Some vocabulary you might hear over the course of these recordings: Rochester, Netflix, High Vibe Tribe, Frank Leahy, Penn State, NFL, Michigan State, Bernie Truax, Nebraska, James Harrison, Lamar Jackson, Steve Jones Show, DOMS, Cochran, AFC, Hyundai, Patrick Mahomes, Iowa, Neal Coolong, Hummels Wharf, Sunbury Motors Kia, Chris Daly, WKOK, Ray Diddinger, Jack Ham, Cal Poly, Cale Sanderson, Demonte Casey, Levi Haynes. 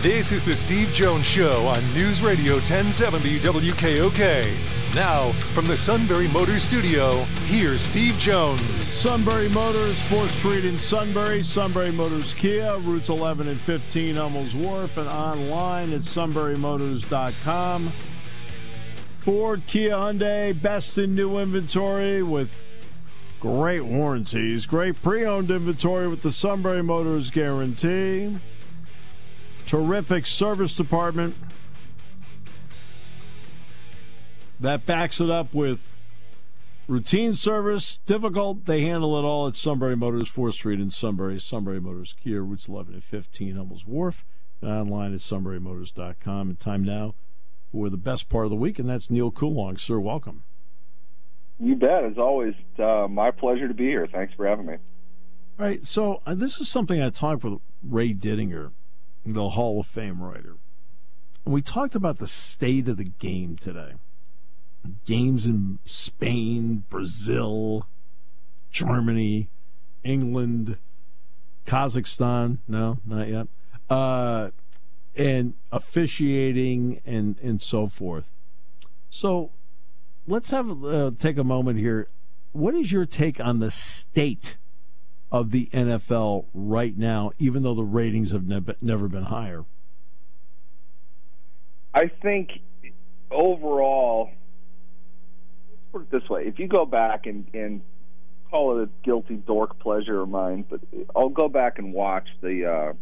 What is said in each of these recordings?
This is the Steve Jones Show on News Radio 1070 WKOK. Now, from the Sunbury Motors studio, here's Steve Jones. Sunbury Motors, 4th Street in Sunbury, Sunbury Motors Kia, routes 11 and 15, Hummels Wharf, and online at sunburymotors.com. Ford, Kia, Hyundai, best in new inventory with great warranties, great pre-owned inventory with the Sunbury Motors guarantee, terrific service department that backs it up with routine service. Difficult, they handle it all at Sunbury Motors, 4th Street in Sunbury, Sunbury Motors Kia, routes 11 and 15, Hummels Wharf, and online at sunburymotors.com. And time now for the best part of the week, and that's Neal Coolong. Sir, welcome. You bet. As always, my pleasure to be here. Thanks for having me. All right, so this is something I talked with Ray Diddinger, the Hall of Fame writer, and we talked about the state of the game today. Games in Spain, Brazil, Germany, England, Kazakhstan, no, not yet, and officiating and so forth. So let's have take a moment here. What is your take on the state of the NFL right now, even though the ratings have never been higher? I think overall, let's put it this way. If you go back and call it a guilty dork pleasure of mine, but I'll go back and watch the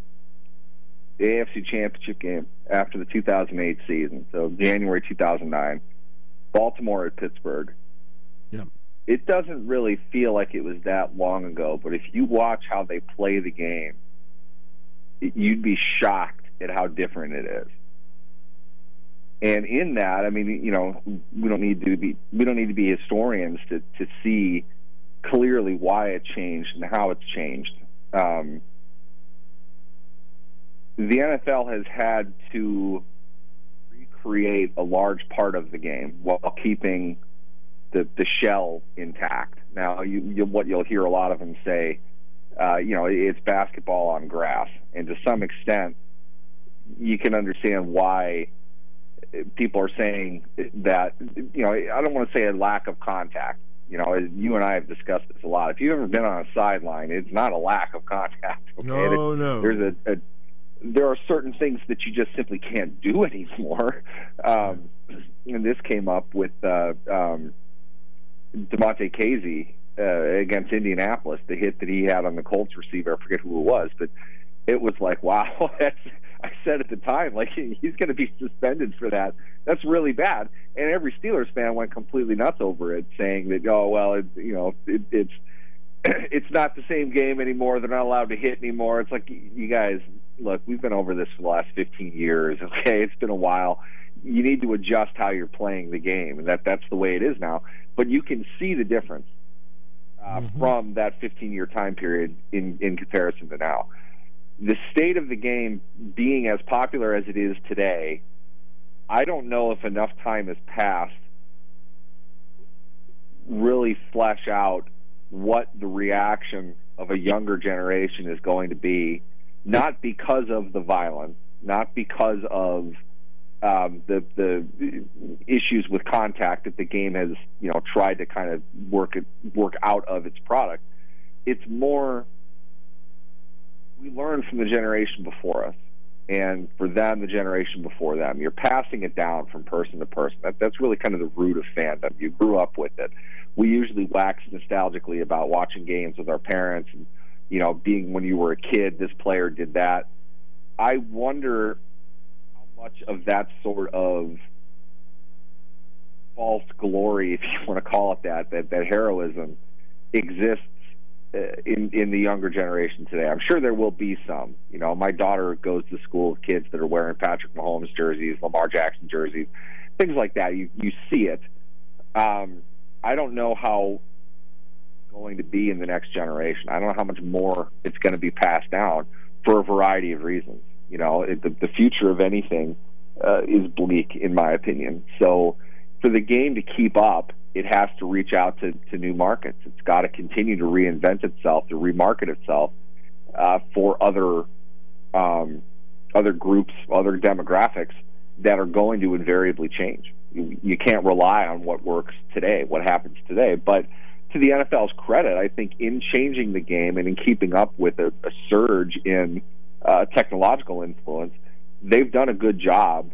AFC Championship game after the 2008 season, so January 2009, Baltimore at Pittsburgh. Yeah. It doesn't really feel like it was that long ago, but if you watch how they play the game, you'd be shocked at how different it is. And in that, I mean, you know, we don't need to be historians to see clearly why it changed and how it's changed. The NFL has had to recreate a large part of the game while keeping the shell intact. Now, what you'll hear a lot of them say, you know, it's basketball on grass, and to some extent, you can understand why people are saying that. You know, I don't want to say a lack of contact. You know, you and I have discussed this a lot. If you've ever been on a sideline, it's not a lack of contact. Okay? No, no. There's there are certain things that you just simply can't do anymore. And this came up with Demonte Casey against Indianapolis, the hit that he had on the Colts receiver. I forget who it was, but it was like, wow, that's, I said at the time, like, he's going to be suspended for that. That's really bad. And every Steelers fan went completely nuts over it, saying that, oh, well, it's not the same game anymore. They're not allowed to hit anymore. It's like, you guys, look, we've been over this for the last 15 years, okay? It's been a while. You need to adjust how you're playing the game, and that's the way it is now. But you can see the difference from that 15-year time period in comparison to now. The state of the game being as popular as it is today, I don't know if enough time has passed really flesh out what the reaction of a younger generation is going to be, not because of the violence, not because of the issues with contact that the game has, you know, tried to kind of work out of its product. It's more, we learned from the generation before us, and for them, the generation before them. You're passing it down from person to person. That's really kind of the root of fandom. You grew up with it. We usually wax nostalgically about watching games with our parents, and, you know, being when you were a kid, this player did that. I wonder much of that sort of false glory, if you want to call it that heroism exists in the younger generation today. I'm sure there will be some. You know, my daughter goes to school with kids that are wearing Patrick Mahomes jerseys, Lamar Jackson jerseys, things like that. You see it. I don't know how going to be in the next generation. I don't know how much more it's going to be passed down for a variety of reasons. You know, the future of anything is bleak, in my opinion. So for the game to keep up, it has to reach out to new markets. It's got to continue to reinvent itself, to remarket itself for other groups, other demographics that are going to invariably change. You can't rely on what works today, what happens today. But to the NFL's credit, I think in changing the game and in keeping up with a surge in technological influence, they've done a good job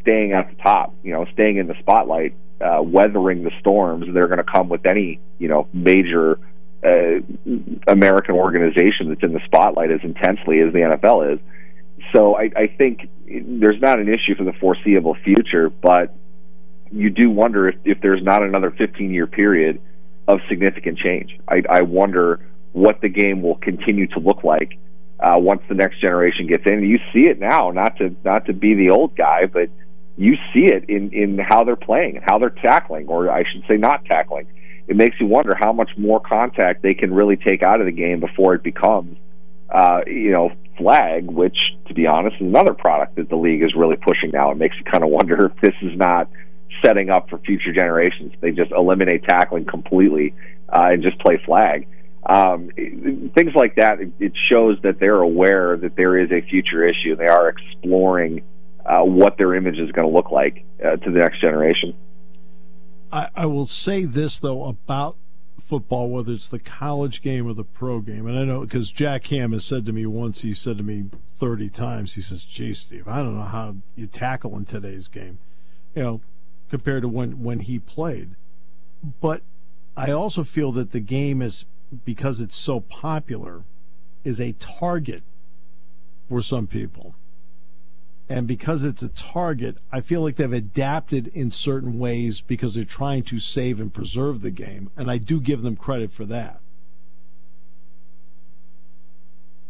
staying at the top, you know, staying in the spotlight, weathering the storms that are going to come with any, you know, major American organization that's in the spotlight as intensely as the NFL is. So I think there's not an issue for the foreseeable future, but you do wonder if there's not another 15-year period of significant change. I wonder what the game will continue to look like once the next generation gets in. You see it now, not to be the old guy, but you see it in how they're playing, how they're tackling, or I should say not tackling. It makes you wonder how much more contact they can really take out of the game before it becomes, you know, flag, which, to be honest, is another product that the league is really pushing now. It makes you kind of wonder if this is not setting up for future generations. They just eliminate tackling completely and just play flag. Things like that, it shows that they're aware that there is a future issue. They are exploring what their image is going to look like to the next generation. I will say this, though, about football, whether it's the college game or the pro game. And I know because Jack Ham has said to me once, he said to me 30 times, he says, geez, Steve, I don't know how you tackle in today's game, you know, compared to when he played. But I also feel that the game is, because it's so popular, is a target for some people. And because it's a target, I feel like they've adapted in certain ways because they're trying to save and preserve the game, and I do give them credit for that.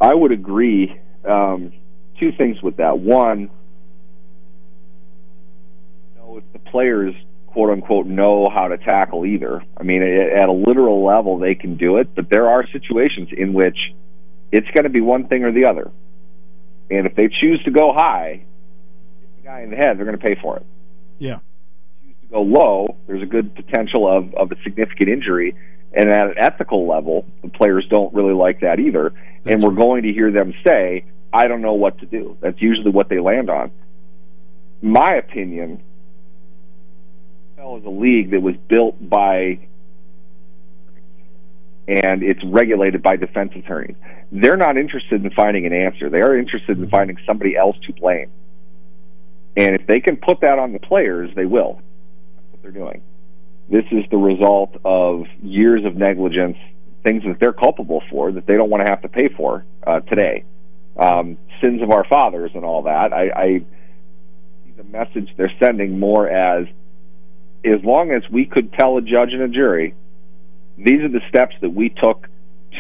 I would agree. Two things with that. One, you know, if the players, quote-unquote, know how to tackle either. I mean, at a literal level, they can do it, but there are situations in which it's going to be one thing or the other. And if they choose to go high, hit the guy in the head, they're going to pay for it. Yeah. If they choose to go low, there's a good potential of a significant injury. And at an ethical level, the players don't really like that either. That's and we're right. going to hear them say, I don't know what to do. That's usually what they land on. My opinion, NFL is a league that was built by, and it's regulated by, defense attorneys. They're not interested in finding an answer. They are interested in finding somebody else to blame. And if they can put that on the players, they will. That's what they're doing. This is the result of years of negligence, things that they're culpable for that they don't want to have to pay for today. Sins of our fathers and all that. I see the message they're sending more as long as we could tell a judge and a jury, these are the steps that we took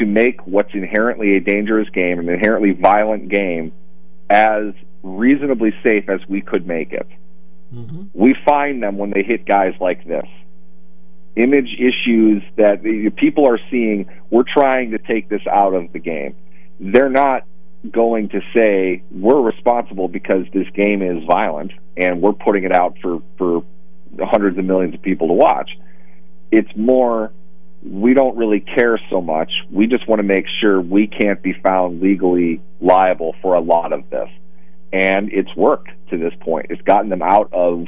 to make what's inherently a dangerous game, an inherently violent game, as reasonably safe as we could make it. Mm-hmm. We find them when they hit guys like this. Image issues that people are seeing, we're trying to take this out of the game. They're not going to say, we're responsible because this game is violent and we're putting it out for hundreds of millions of people to watch. It's more, we don't really care so much. We just want to make sure we can't be found legally liable for a lot of this. And it's worked to this point. It's gotten them out of,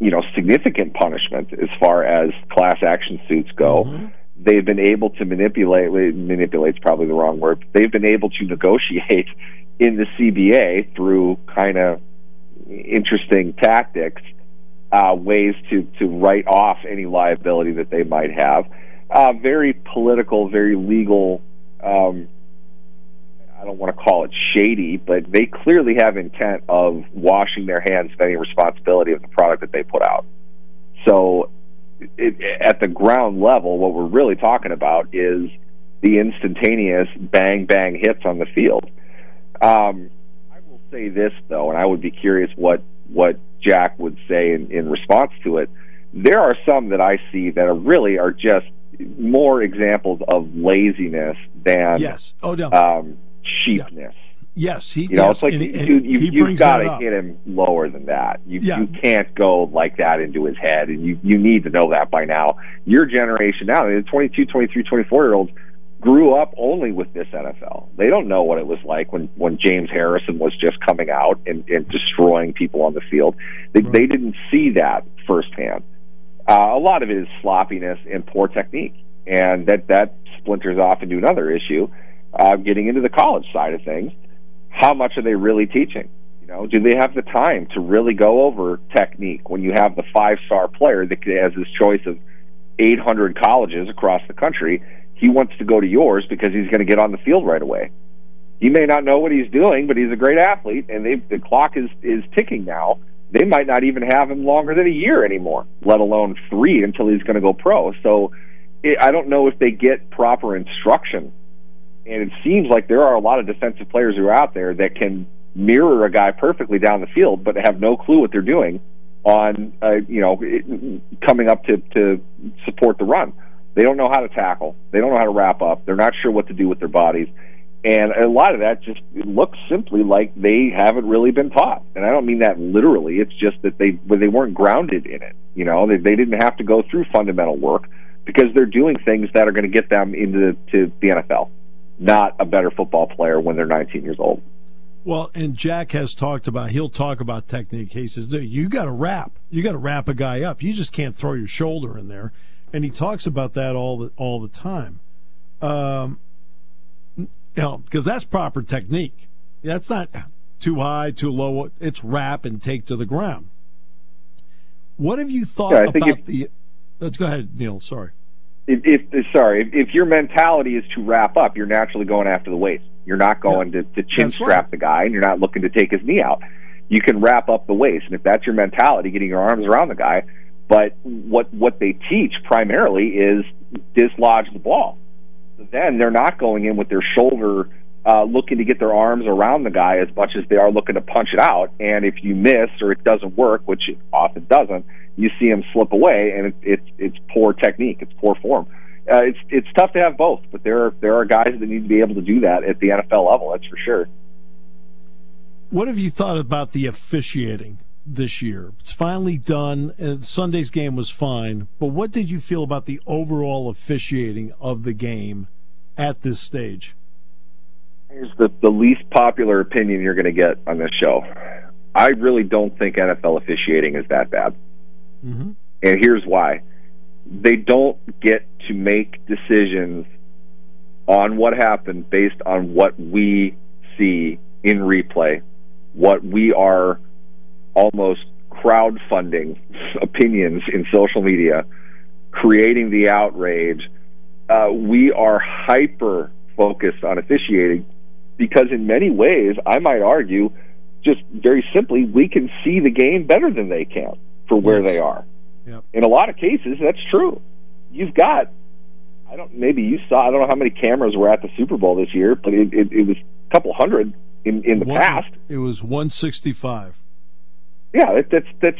you know, significant punishment as far as class action suits go. Mm-hmm. They've been able to manipulate's probably the wrong word, but they've been able to negotiate in the CBA through kind of interesting tactics, ways to write off any liability that they might have. Very political, very legal, I don't want to call it shady, but they clearly have intent of washing their hands of any responsibility of the product that they put out. So at the ground level, what we're really talking about is the instantaneous bang, bang hits on the field. I will say this, though, and I would be curious what Jack would say in response to it. There are some that I see that are really just more examples of laziness than sheepness. Yes, he. You know, it's like you've got to hit him lower than that. You can't go like that into his head, and you need to know that by now. Your generation now, the 22, 23, 24-year-olds, grew up only with this NFL. They don't know what it was like when James Harrison was just coming out and destroying people on the field. They didn't see that firsthand. A lot of it is sloppiness and poor technique, and that splinters off into another issue. Getting into the college side of things, how much are they really teaching? You know, do they have the time to really go over technique when you have the five-star player that has his choice of 800 colleges across the country? He wants to go to yours because he's going to get on the field right away. He may not know what he's doing, but he's a great athlete, and the clock is ticking now. They might not even have him longer than a year anymore, let alone 3 until he's going to go pro. So I don't know if they get proper instruction. And it seems like there are a lot of defensive players who are out there that can mirror a guy perfectly down the field, but have no clue what they're doing on, coming up to support the run. They don't know how to tackle. They don't know how to wrap up. They're not sure what to do with their bodies. And a lot of that just looks simply like they haven't really been taught. And I don't mean that literally. It's just that they weren't grounded in it. You know, they didn't have to go through fundamental work because they're doing things that are going to get them into the NFL. Not a better football player when they're 19 years old. Well, and Jack has talked about, he'll talk about technique. He says, dude, you got to wrap. You got to wrap a guy up. You just can't throw your shoulder in there. And he talks about that all the time. Because that's proper technique. That's not too high, too low. It's wrap and take to the ground. What have you thought about the... Go ahead, Neal. Sorry. If your mentality is to wrap up, you're naturally going after the waist. You're not going to chin strap the guy, and you're not looking to take his knee out. You can wrap up the waist, and if that's your mentality, getting your arms around the guy. But what they teach primarily is dislodge the ball. Then they're not going in with their shoulder looking to get their arms around the guy as much as they are looking to punch it out. And if you miss or it doesn't work, which it often doesn't, you see him slip away, and it's poor technique, it's poor form. It's tough to have both, but there are guys that need to be able to do that at the NFL level, that's for sure. What have you thought about the officiating this year? It's finally done. Sunday's game was fine, but what did you feel about the overall officiating of the game at this stage? Here's the least popular opinion you're going to get on this show. I really don't think NFL officiating is that bad. Mm-hmm. And here's why. They don't get to make decisions on what happened based on what we see in replay, what we are almost crowdfunding opinions in social media, creating the outrage. We are hyper-focused on officiating because in many ways, I might argue, just very simply, we can see the game better than they can. For where they are. Yep. In a lot of cases, that's true. You've got, I don't know how many cameras were at the Super Bowl this year, but it was a couple hundred in the past. It was 165. Yeah, that's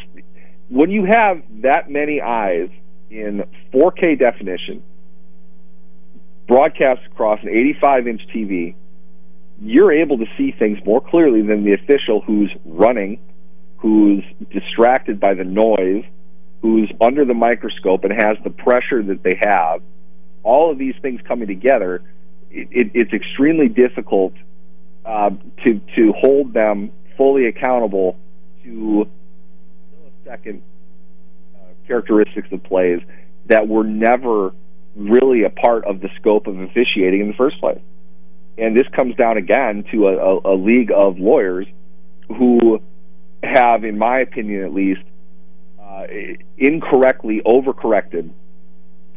when you have that many eyes in 4K definition, broadcast across an 85-inch TV, you're able to see things more clearly than the official who's running, who's distracted by the noise, who's under the microscope and has the pressure that they have. All of these things coming together, it's extremely difficult to hold them fully accountable to millisecond characteristics of plays that were never really a part of the scope of officiating in the first place. And this comes down again to a league of lawyers who have, in my opinion at least, incorrectly overcorrected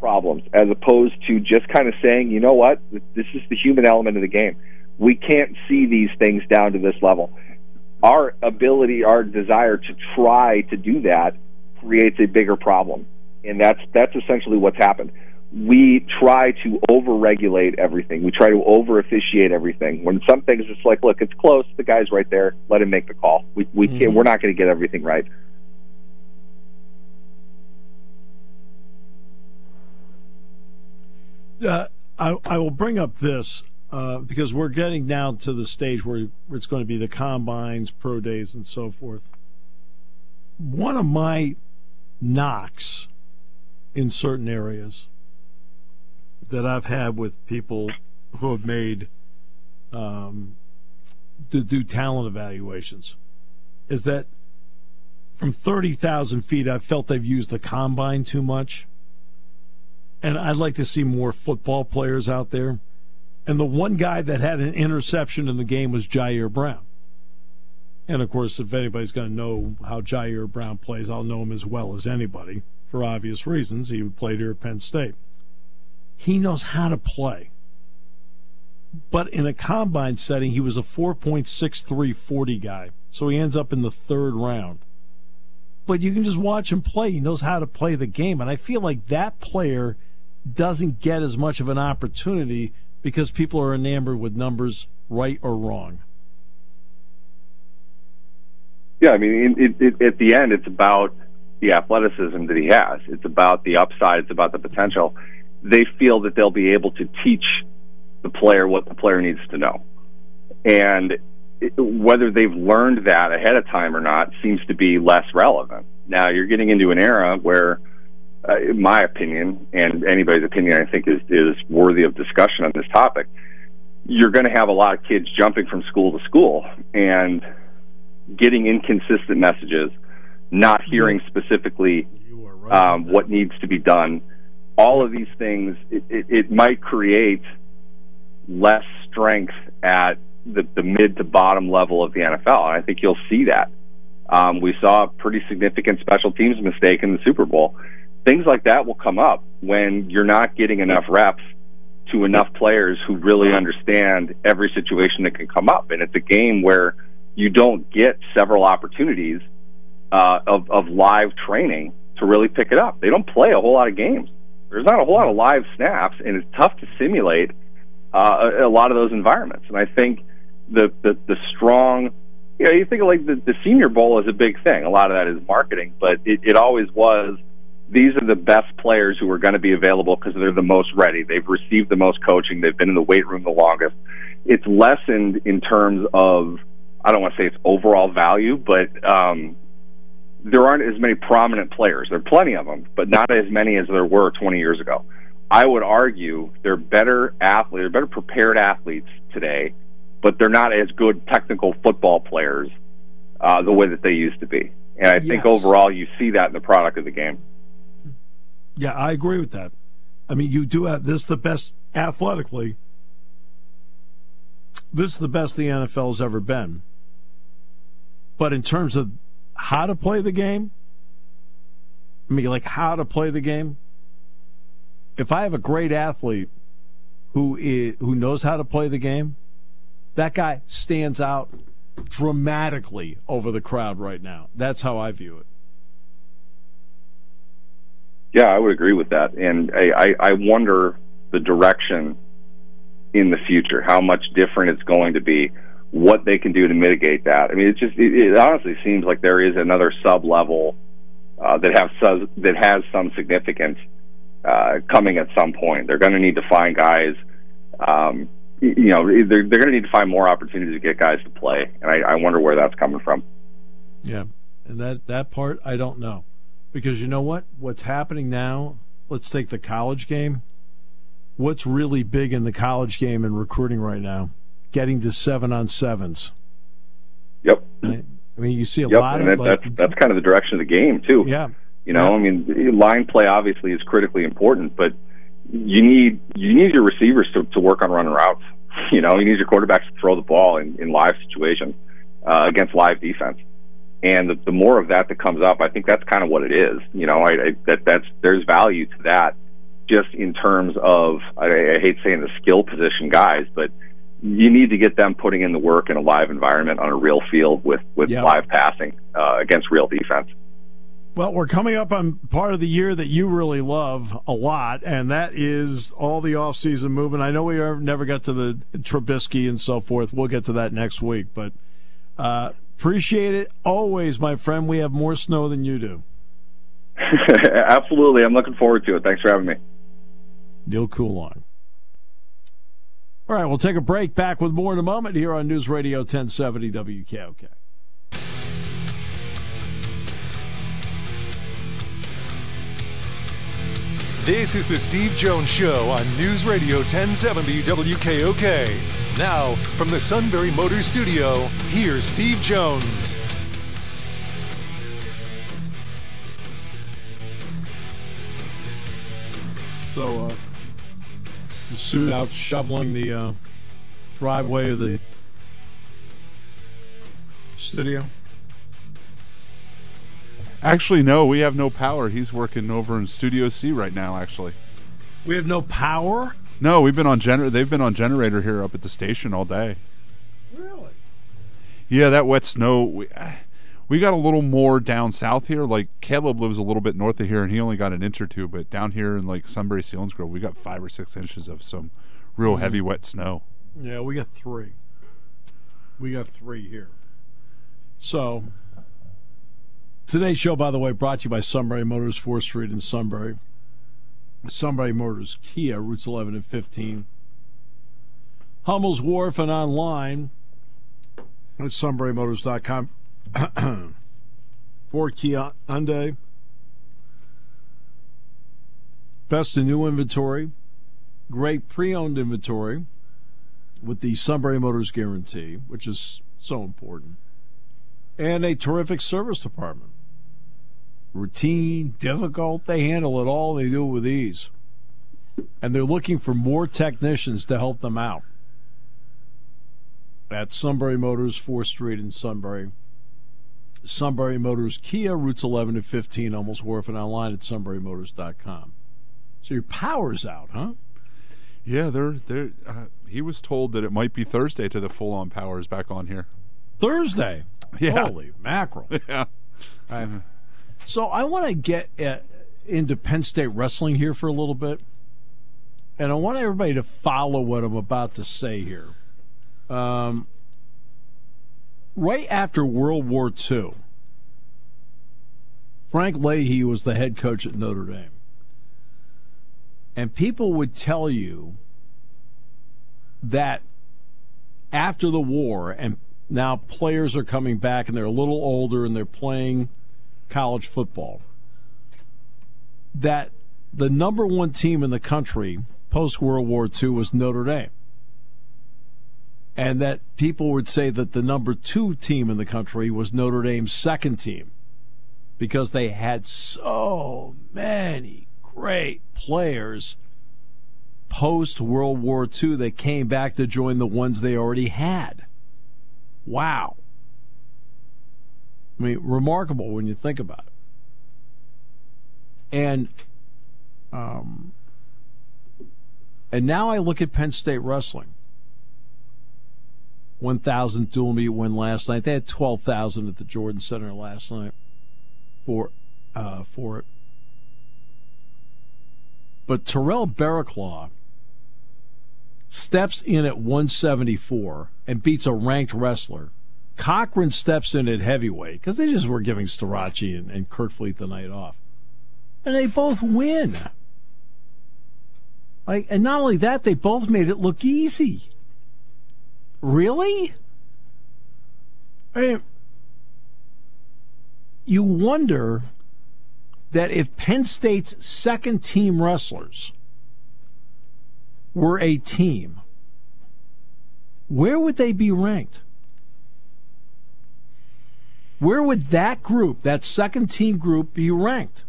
problems as opposed to just kind of saying, you know what, this is the human element of the game. We can't see these things down to this level. Our ability, our desire to try to do that creates a bigger problem. And that's essentially what's happened. We try to over-regulate everything. We try to over-officiate everything. When some things, it's like, look, it's close. The guy's right there. Let him make the call. We can't. We're not going to get everything right. I will bring up this because we're getting now to the stage where it's going to be the combines, pro days, and so forth. One of my knocks in certain areas that I've had with people who have made to do talent evaluations is that from 30,000 feet, I felt they've used the combine too much. And I'd like to see more football players out there. And the one guy that had an interception in the game was Jair Brown. And, of course, if anybody's going to know how Jair Brown plays, I'll know him as well as anybody for obvious reasons. He played here at Penn State. He knows how to play. But in a combine setting, he was a 4.6340 guy. So he ends up in the third round. But you can just watch him play. He knows how to play the game. And I feel like that player doesn't get as much of an opportunity because people are enamored with numbers, right or wrong. Yeah, I mean, at the end, it's about the athleticism that he has. It's about the upside. It's about the potential. They feel that they'll be able to teach the player what the player needs to know. And whether they've learned that ahead of time or not seems to be less relevant. Now, you're getting into an era where, in my opinion, and anybody's opinion I think is worthy of discussion on this topic, you're going to have a lot of kids jumping from school to school and getting inconsistent messages, not hearing specifically what needs to be done. All of these things, it might create less strength at the mid to bottom level of the NFL. And I think you'll see that. We saw a pretty significant special teams mistake in the Super Bowl. Things like that will come up when you're not getting enough reps to enough players who really understand every situation that can come up. And it's a game where you don't get several opportunities of live training to really pick it up. They don't play a whole lot of games. There's not a whole lot of live snaps, and it's tough to simulate a lot of those environments. And I think the strong, you know, you think of like the Senior Bowl is a big thing. A lot of that is marketing, but it always was, these are the best players who are going to be available because they're the most ready. They've received the most coaching. They've been in the weight room the longest. It's lessened in terms of, I don't want to say it's overall value, but there aren't as many prominent players. There are plenty of them, but not as many as there were 20 years ago. I would argue they're better athletes, they're better prepared athletes today, but they're not as good technical football players the way that they used to be. And I think overall you see that in the product of the game. Yeah, I agree with that. I mean, you do have this the best athletically. This is the best the NFL's ever been. But in terms of how to play the game, I mean, like how to play the game, if I have a great athlete who knows how to play the game, that guy stands out dramatically over the crowd right now. That's how I view it. Yeah, I would agree with that. And I wonder the direction in the future, how much different it's going to be, what they can do to mitigate that. I mean, it honestly seems like there is another sub-level that has some significance coming at some point. They're going to need to find guys, you know, they're going to need to find more opportunities to get guys to play, and I wonder where that's coming from. Yeah, and that part I don't know. Because you know what? What's happening now, let's take the college game. What's really big in the college game and recruiting right now? Getting to 7-on-7s. Yep. Right? I mean, you see a lot of that's kind of the direction of the game too. Yeah. You know, I mean, line play obviously is critically important, but you need your receivers to work on running routes. You know, you need your quarterbacks to throw the ball in live situations against live defense. And the more of that comes up, I think that's kind of what it is. You know, there's value to that. Just in terms of, I hate saying the skill position guys, but you need to get them putting in the work in a live environment on a real field with live passing against real defense. Well, we're coming up on part of the year that you really love a lot, and that is all the offseason movement. I know we never got to the Trubisky and so forth. We'll get to that next week, but appreciate it always, my friend. We have more snow than you do. Absolutely. I'm looking forward to it. Thanks for having me. Neal Coolong. All right, we'll take a break. Back with more in a moment here on News Radio 1070 WKOK. This is the Steve Jones Show on News Radio 1070 WKOK. Now, from the Sunbury Motors Studio, here's Steve Jones. So, the suit out shoveling the driveway of the studio. Actually, no, we have no power. He's working over in Studio C right now, actually. We have no power? No, we've been on they've been on generator here up at the station all day. Really? Yeah, that wet snow. We got a little more down south here. Like, Caleb lives a little bit north of here, and he only got an inch or two. But down here in, like, Sunbury Sealands Grove, we got 5 or 6 inches of some real heavy wet snow. Yeah, we got 3. We got 3 here. So... today's show, by the way, brought to you by Sunbury Motors, 4th Street in Sunbury. Sunbury Motors Kia, routes 11 and 15. Hummels Wharf and online at sunburymotors.com. Ford, Kia, Hyundai. Best in new inventory. Great pre-owned inventory with the Sunbury Motors guarantee, which is so important. And a terrific service department. Routine, difficult, they handle it all, they do it with ease. And they're looking for more technicians to help them out. At Sunbury Motors, 4th Street in Sunbury. Sunbury Motors Kia, routes 11 to 15, Hummels Wharf, and online at sunburymotors.com. So your power's out, huh? Yeah, he was told that it might be Thursday till the full-on power is back on here. Thursday? Yeah. Holy mackerel. Yeah. Right. So I want to get into Penn State wrestling here for a little bit, and I want everybody to follow what I'm about to say here. Right after World War II, Frank Leahy was the head coach at Notre Dame, and people would tell you that after the war, and now players are coming back, and they're a little older, and they're playing college football, that the number one team in the country post-World War II was Notre Dame. And that people would say that the number 2 team in the country was Notre Dame's second team because they had so many great players post-World War II that came back to join the ones they already had. Wow. I mean, remarkable when you think about it. And now I look at Penn State wrestling. 1,000 dual meet win last night. They had 12,000 at the Jordan Center last night for it. But Terrell Barraclough steps in at 174 and beats a ranked wrestler. Cochran steps in at heavyweight because they just were giving Storacci and Kerkvliet the night off. And they both win. Like, and not only that, they both made it look easy. Really? I mean, you wonder that if Penn State's second team wrestlers were a team, where would they be ranked? Where would that group, that second team group, be ranked?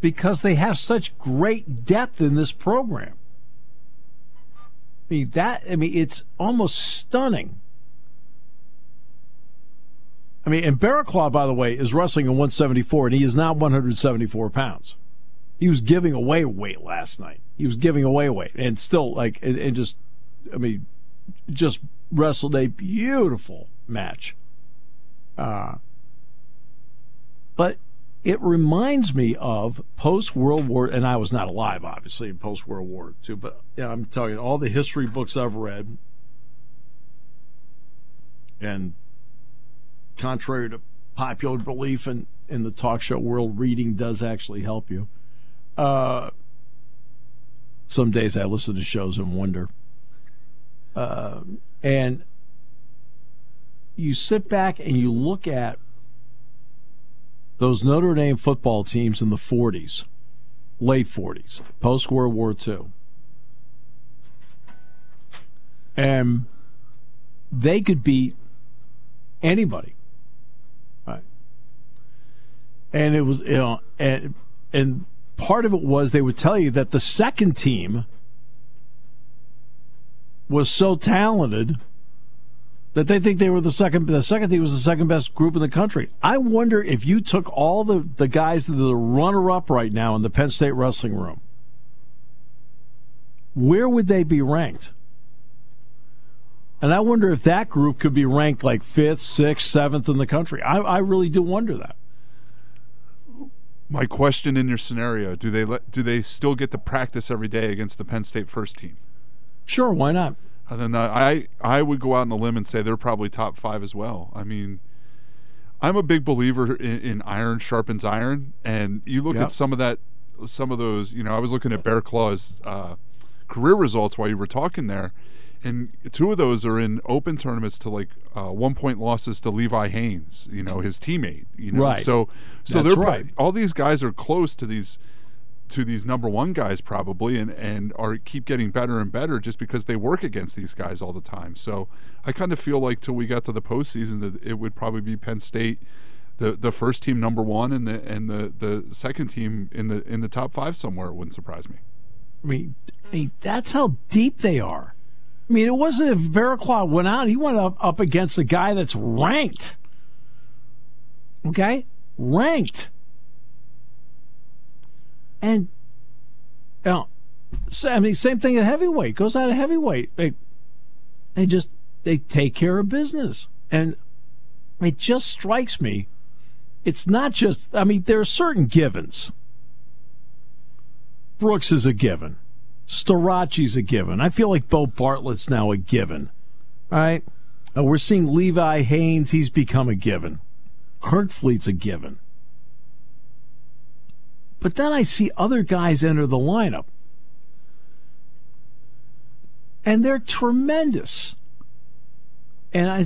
Because they have such great depth in this program. I mean, it's almost stunning. I mean, and Barraclough, by the way, is wrestling at 174, and he is now 174 pounds. He was giving away weight last night. He was giving away weight, and still, like, and just, I mean, just wrestled a beautiful match. But it reminds me of post-World War, and I was not alive, obviously, in post-World War II, but yeah, I'm telling you, all the history books I've read, and contrary to popular belief in the talk show world, reading does actually help you. Some days I listen to shows and wonder. And you sit back and you look at those Notre Dame football teams in the 40s, late 40s, post-World War II. And they could beat anybody. Right. And it was, you know, and part of it was they would tell you that the second team was so talented that they think they were the second team was the second best group in the country. I wonder if you took all the guys that are the runner-up right now in the Penn State wrestling room, where would they be ranked? And I wonder if that group could be ranked like 5th, 6th, 7th in the country. I really do wonder that. My question in your scenario, do they still get to practice every day against the Penn State first team? Sure, why not? And then I would go out on a limb and say they're probably top five as well. I mean, I'm a big believer in iron sharpens iron, and you look at some of those. You know, I was looking at Barraclough's career results while you were talking there, and two of those are in open tournaments to like 1-point losses to Levi Haynes, you know, his teammate. You know, right. So that's right. All these guys are close to these number one guys probably and are keep getting better and better just because they work against these guys all the time. So I kind of feel like till we got to the postseason that it would probably be Penn State, the first team number one and the second team in the top five somewhere. It wouldn't surprise me. I mean that's how deep they are. I mean, it wasn't if Barraclough went out, he went up against a guy that's ranked. Okay? Ranked. And, you know, I mean, same thing at heavyweight. Goes out at heavyweight. They take care of business. And it just strikes me. It's not just, I mean, there are certain givens. Brooks is a given. Storacci's a given. I feel like Bo Bartlett's now a given. All right? We're seeing Levi Haynes. He's become a given. Kerkvliet's a given. But then I see other guys enter the lineup. And they're tremendous. And I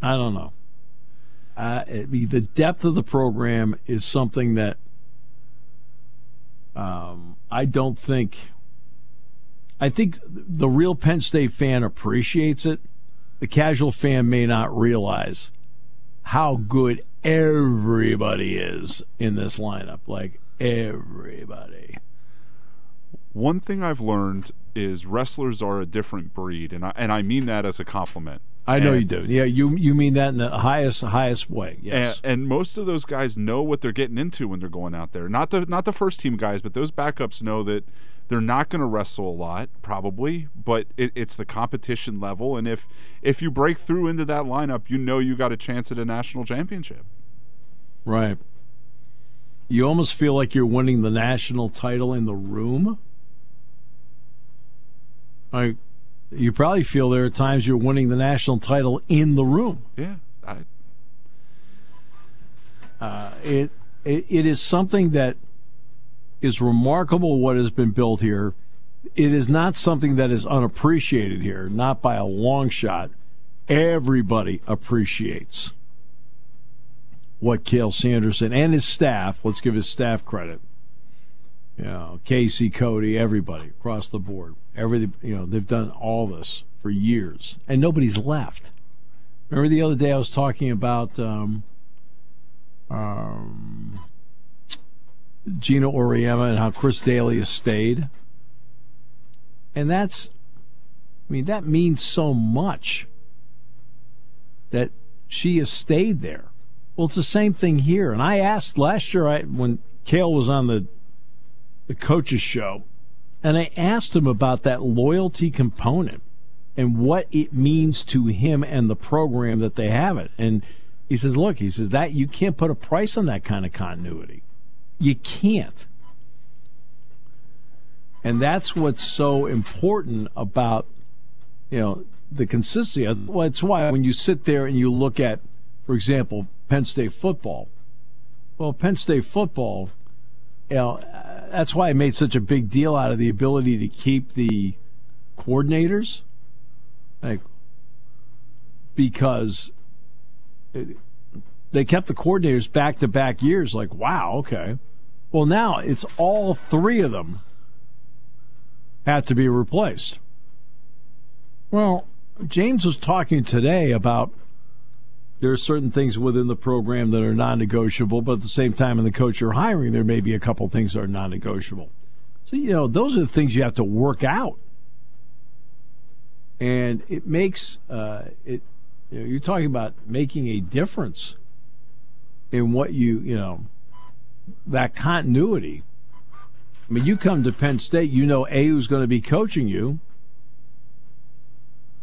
don't know. The depth of the program is something that I don't think. I think the real Penn State fan appreciates it. The casual fan may not realize how good everybody is in this lineup, like everybody. One thing I've learned is wrestlers are a different breed, and I mean that as a compliment. I know you do. Yeah, you mean that in the highest way. Yes. And most of those guys know what they're getting into when they're going out there. Not the first team guys, but those backups know that they're not going to wrestle a lot, probably. But it's the competition level, and if you break through into that lineup, you know you got a chance at a national championship. Right. You almost feel like you're winning the national title in the room. You probably feel there are times you're winning the national title in the room. Yeah. It is something that is remarkable what has been built here. It is not something that is unappreciated here, not by a long shot. Everybody appreciates what Cale Sanderson and his staff, let's give his staff credit, you know, Casey, Cody, everybody across the board. Everything, you know, they've done all this for years, and nobody's left. Remember the other day I was talking about Gina Oriema and how Chris Daly has stayed, and that means so much that she has stayed there. Well, it's the same thing here, and I asked last year when Cale was on the coach's show. And I asked him about that loyalty component and what it means to him and the program that they have it. And he says, look, that you can't put a price on that kind of continuity. You can't. And that's what's so important about, you know, the consistency. That's why when you sit there and you look at, for example, Penn State football, you know, that's why I made such a big deal out of the ability to keep the coordinators, like, because they kept the coordinators back-to-back years. Like, wow, okay. Well, now it's all three of them have to be replaced. Well, James was talking today about there are certain things within the program that are non-negotiable, but at the same time, in the coach you're hiring, there may be a couple things that are non-negotiable. So, you know, those are the things you have to work out. And it makes it. You know, you're talking about making a difference in what you know, that continuity. I mean, you come to Penn State, you know A, who's going to be coaching you,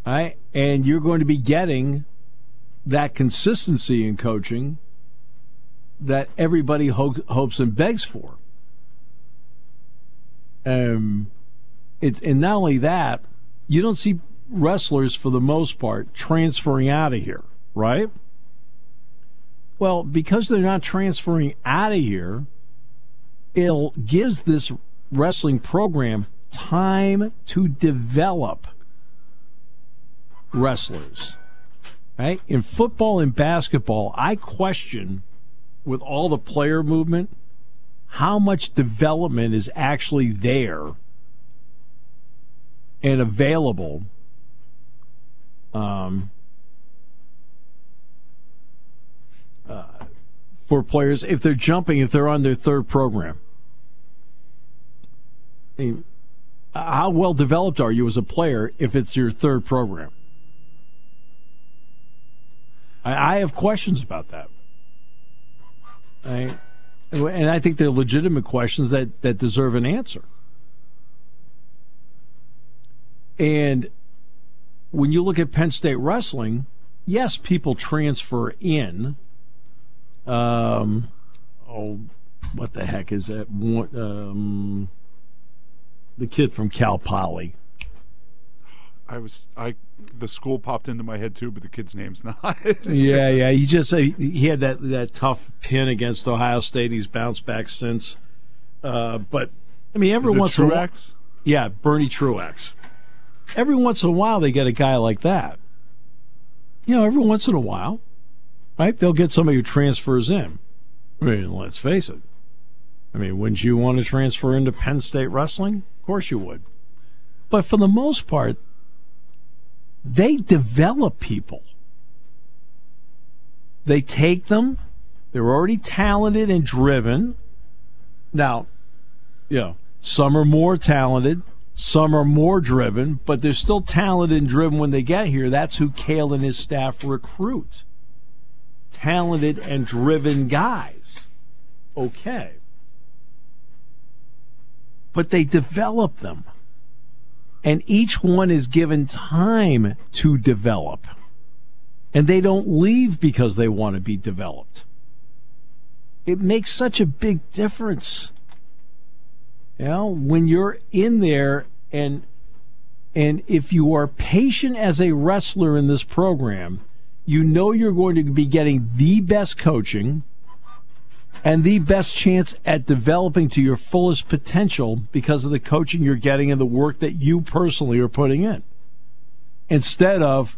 right? And you're going to be getting that consistency in coaching that everybody hopes and begs for. And not only that, you don't see wrestlers, for the most part, transferring out of here, right? Well, because they're not transferring out of here, it gives this wrestling program time to develop wrestlers, right? In football and basketball, I question, with all the player movement, how much development is actually there and available for players if they're jumping, if they're on their third program. I mean, how well developed are you as a player if it's your third program? I have questions about that. And I think they're legitimate questions that deserve an answer. And when you look at Penn State wrestling, yes, people transfer in. What the heck is that? The kid from Cal Poly. The school popped into my head too, but the kid's name's not. Yeah. He had that tough pin against Ohio State. He's bounced back since. But I mean, every once in a while, yeah, Bernie Truax. Every once in a while, they get a guy like that. You know, every once in a while, right? They'll get somebody who transfers in. I mean, let's face it. I mean, wouldn't you want to transfer into Penn State wrestling? Of course you would. But for the most part, they develop people. They take them. They're already talented and driven. Now, you know, some are more talented. Some are more driven, but they're still talented and driven when they get here. That's who Cale and his staff recruit. Talented and driven guys. Okay. But they develop them. And each one is given time to develop. And they don't leave because they want to be developed. It makes such a big difference. You know, when you're in there, and if you are patient as a wrestler in this program, you know you're going to be getting the best coaching and the best chance at developing to your fullest potential because of the coaching you're getting and the work that you personally are putting in. Instead of,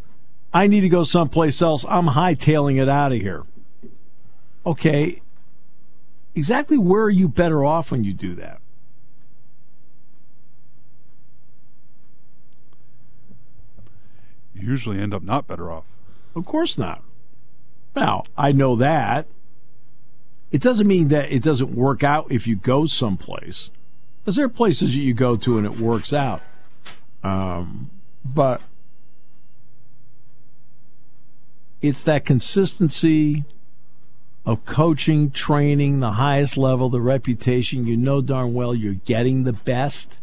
I need to go someplace else, I'm hightailing it out of here. Okay, exactly where are you better off when you do that? Usually end up not better off. Of course not. Now, I know that. It doesn't mean that it doesn't work out if you go someplace, because there are places that you go to and it works out. But it's that consistency of coaching, training, the highest level, the reputation. You know darn well you're getting the best.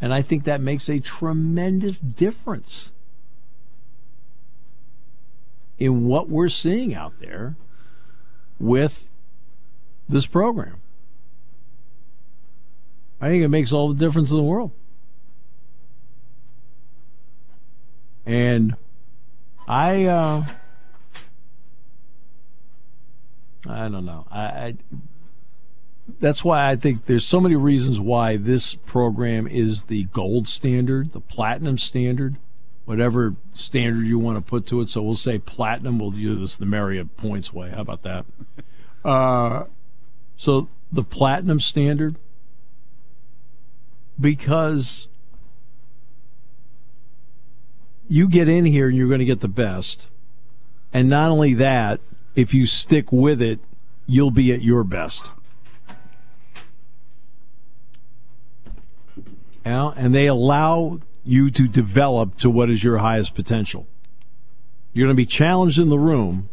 And I think that makes a tremendous difference in what we're seeing out there with this program. I think it makes all the difference in the world. And I don't know. I that's why I think there's so many reasons why this program is the gold standard, the platinum standard, whatever standard you want to put to it. So we'll say platinum. We'll do this the Marriott points way. How about that? So the platinum standard, because you get in here and you're going to get the best. And not only that, if you stick with it, you'll be at your best. And they allow you to develop to what is your highest potential. You're going to be challenged in the room.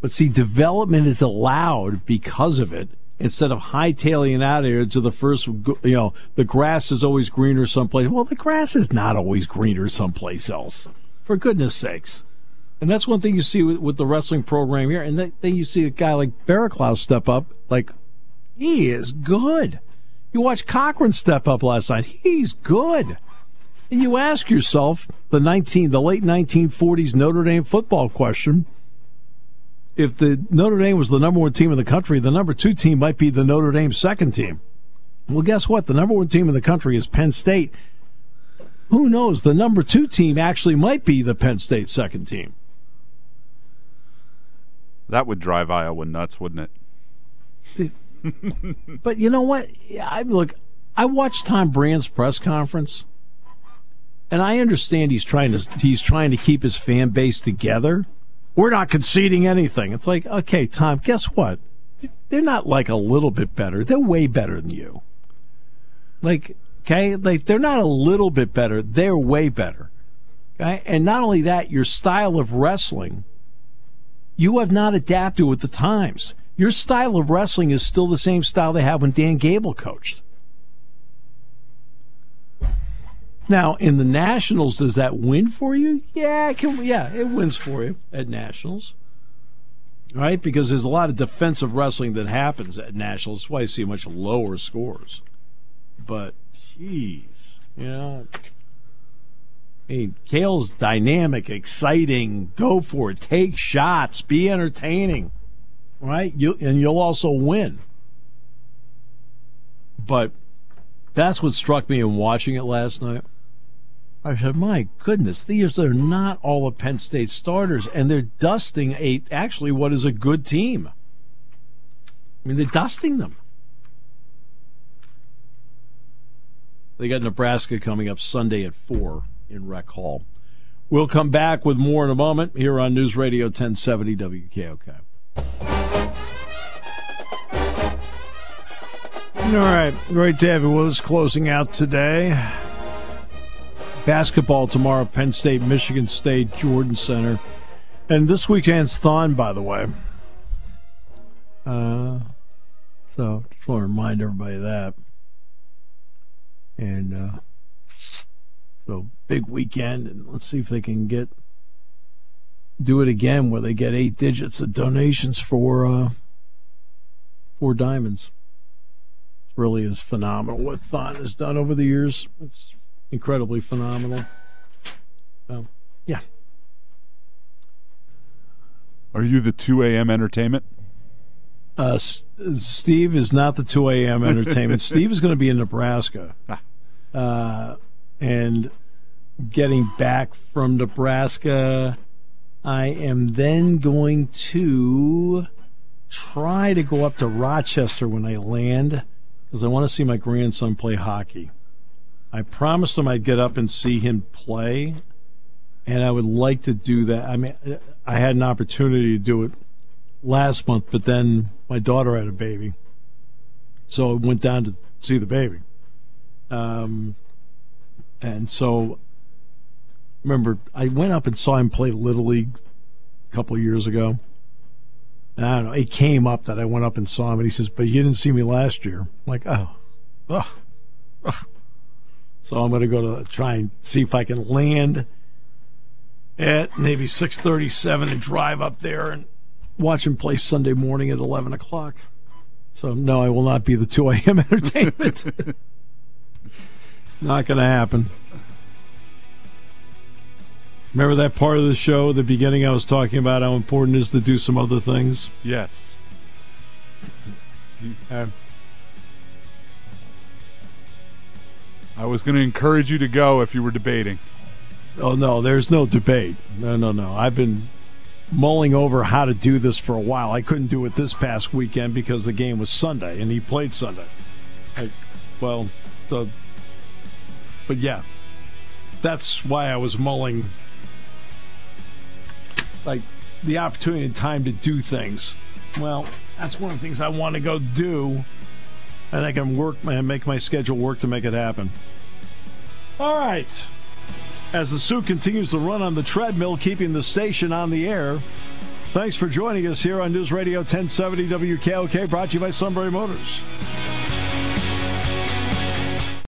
But see, development is allowed because of it, instead of hightailing out of here to the first, the grass is always greener someplace. Well, the grass is not always greener someplace else, for goodness sakes. And that's one thing you see with the wrestling program here. And then you see a guy like Barraclough step up, like, he is good. You watched Cochran step up last night. He's good. And you ask yourself the late 1940s Notre Dame football question. If the Notre Dame was the number one team in the country, the number two team might be the Notre Dame second team. Well, guess what? The number one team in the country is Penn State. Who knows? The number two team actually might be the Penn State second team. That would drive Iowa nuts, wouldn't it? But you know what? I watched Tom Brands' press conference, and I understand he's trying to keep his fan base together. We're not conceding anything. It's like, okay, Tom, guess what? They're not like a little bit better. They're way better than you. They're not a little bit better. They're way better. Okay? And not only that, your style of wrestling, you have not adapted with the times. Your style of wrestling is still the same style they had when Dan Gable coached. Now, in the Nationals, does that win for you? Yeah, it wins for you at Nationals. Right? Because there's a lot of defensive wrestling that happens at Nationals. That's why you see much lower scores. But, jeez, Cale's dynamic, exciting, go for it, take shots, be entertaining. Right? You'll also win. But that's what struck me in watching it last night. I said, my goodness, these are not all of Penn State starters, and they're dusting actually what is a good team. I mean, they're dusting them. They got Nebraska coming up Sunday at 4 in Rec Hall. We'll come back with more in a moment here on News Radio 1070 WKOK. All right, Roy David Willis closing out today. Basketball tomorrow, Penn State, Michigan State, Jordan Center. And this weekend's THON, by the way. So just want to remind everybody of that. And so big weekend, and let's see if they can do it again where they get 8 digits of donations for diamonds. Really is phenomenal what THON has done over the years. It's incredibly phenomenal. Yeah. Are you the 2 a.m. entertainment? Steve is not the 2 a.m. entertainment. Steve is going to be in Nebraska. And getting back from Nebraska, I am then going to try to go up to Rochester when I land, because I want to see my grandson play hockey. I promised him I'd get up and see him play, and I would like to do that. I mean, I had an opportunity to do it last month, but then my daughter had a baby, so I went down to see the baby. And so, remember, I went up and saw him play Little League a couple of years ago. And I don't know, it came up that I went up and saw him, and he says, but you didn't see me last year. I'm like, oh. So I'm going to go to try and see if I can land at maybe 6:37 and drive up there and watch him play Sunday morning at 11 o'clock. So, no, I will not be the 2 a.m. entertainment. Not going to happen. Remember that part of the show, the beginning, I was talking about how important it is to do some other things? Yes. I was going to encourage you to go if you were debating. Oh, no, there's no debate. No. I've been mulling over how to do this for a while. I couldn't do it this past weekend because the game was Sunday, and he played Sunday. But, yeah, that's why I was mulling, like, the opportunity and time to do things. Well, that's one of the things I want to go do, and I can work and make my schedule work to make it happen. All right. As the Sioux continues the run on the treadmill, keeping the station on the air, thanks for joining us here on News Radio 1070 WKOK, brought to you by Sunbury Motors.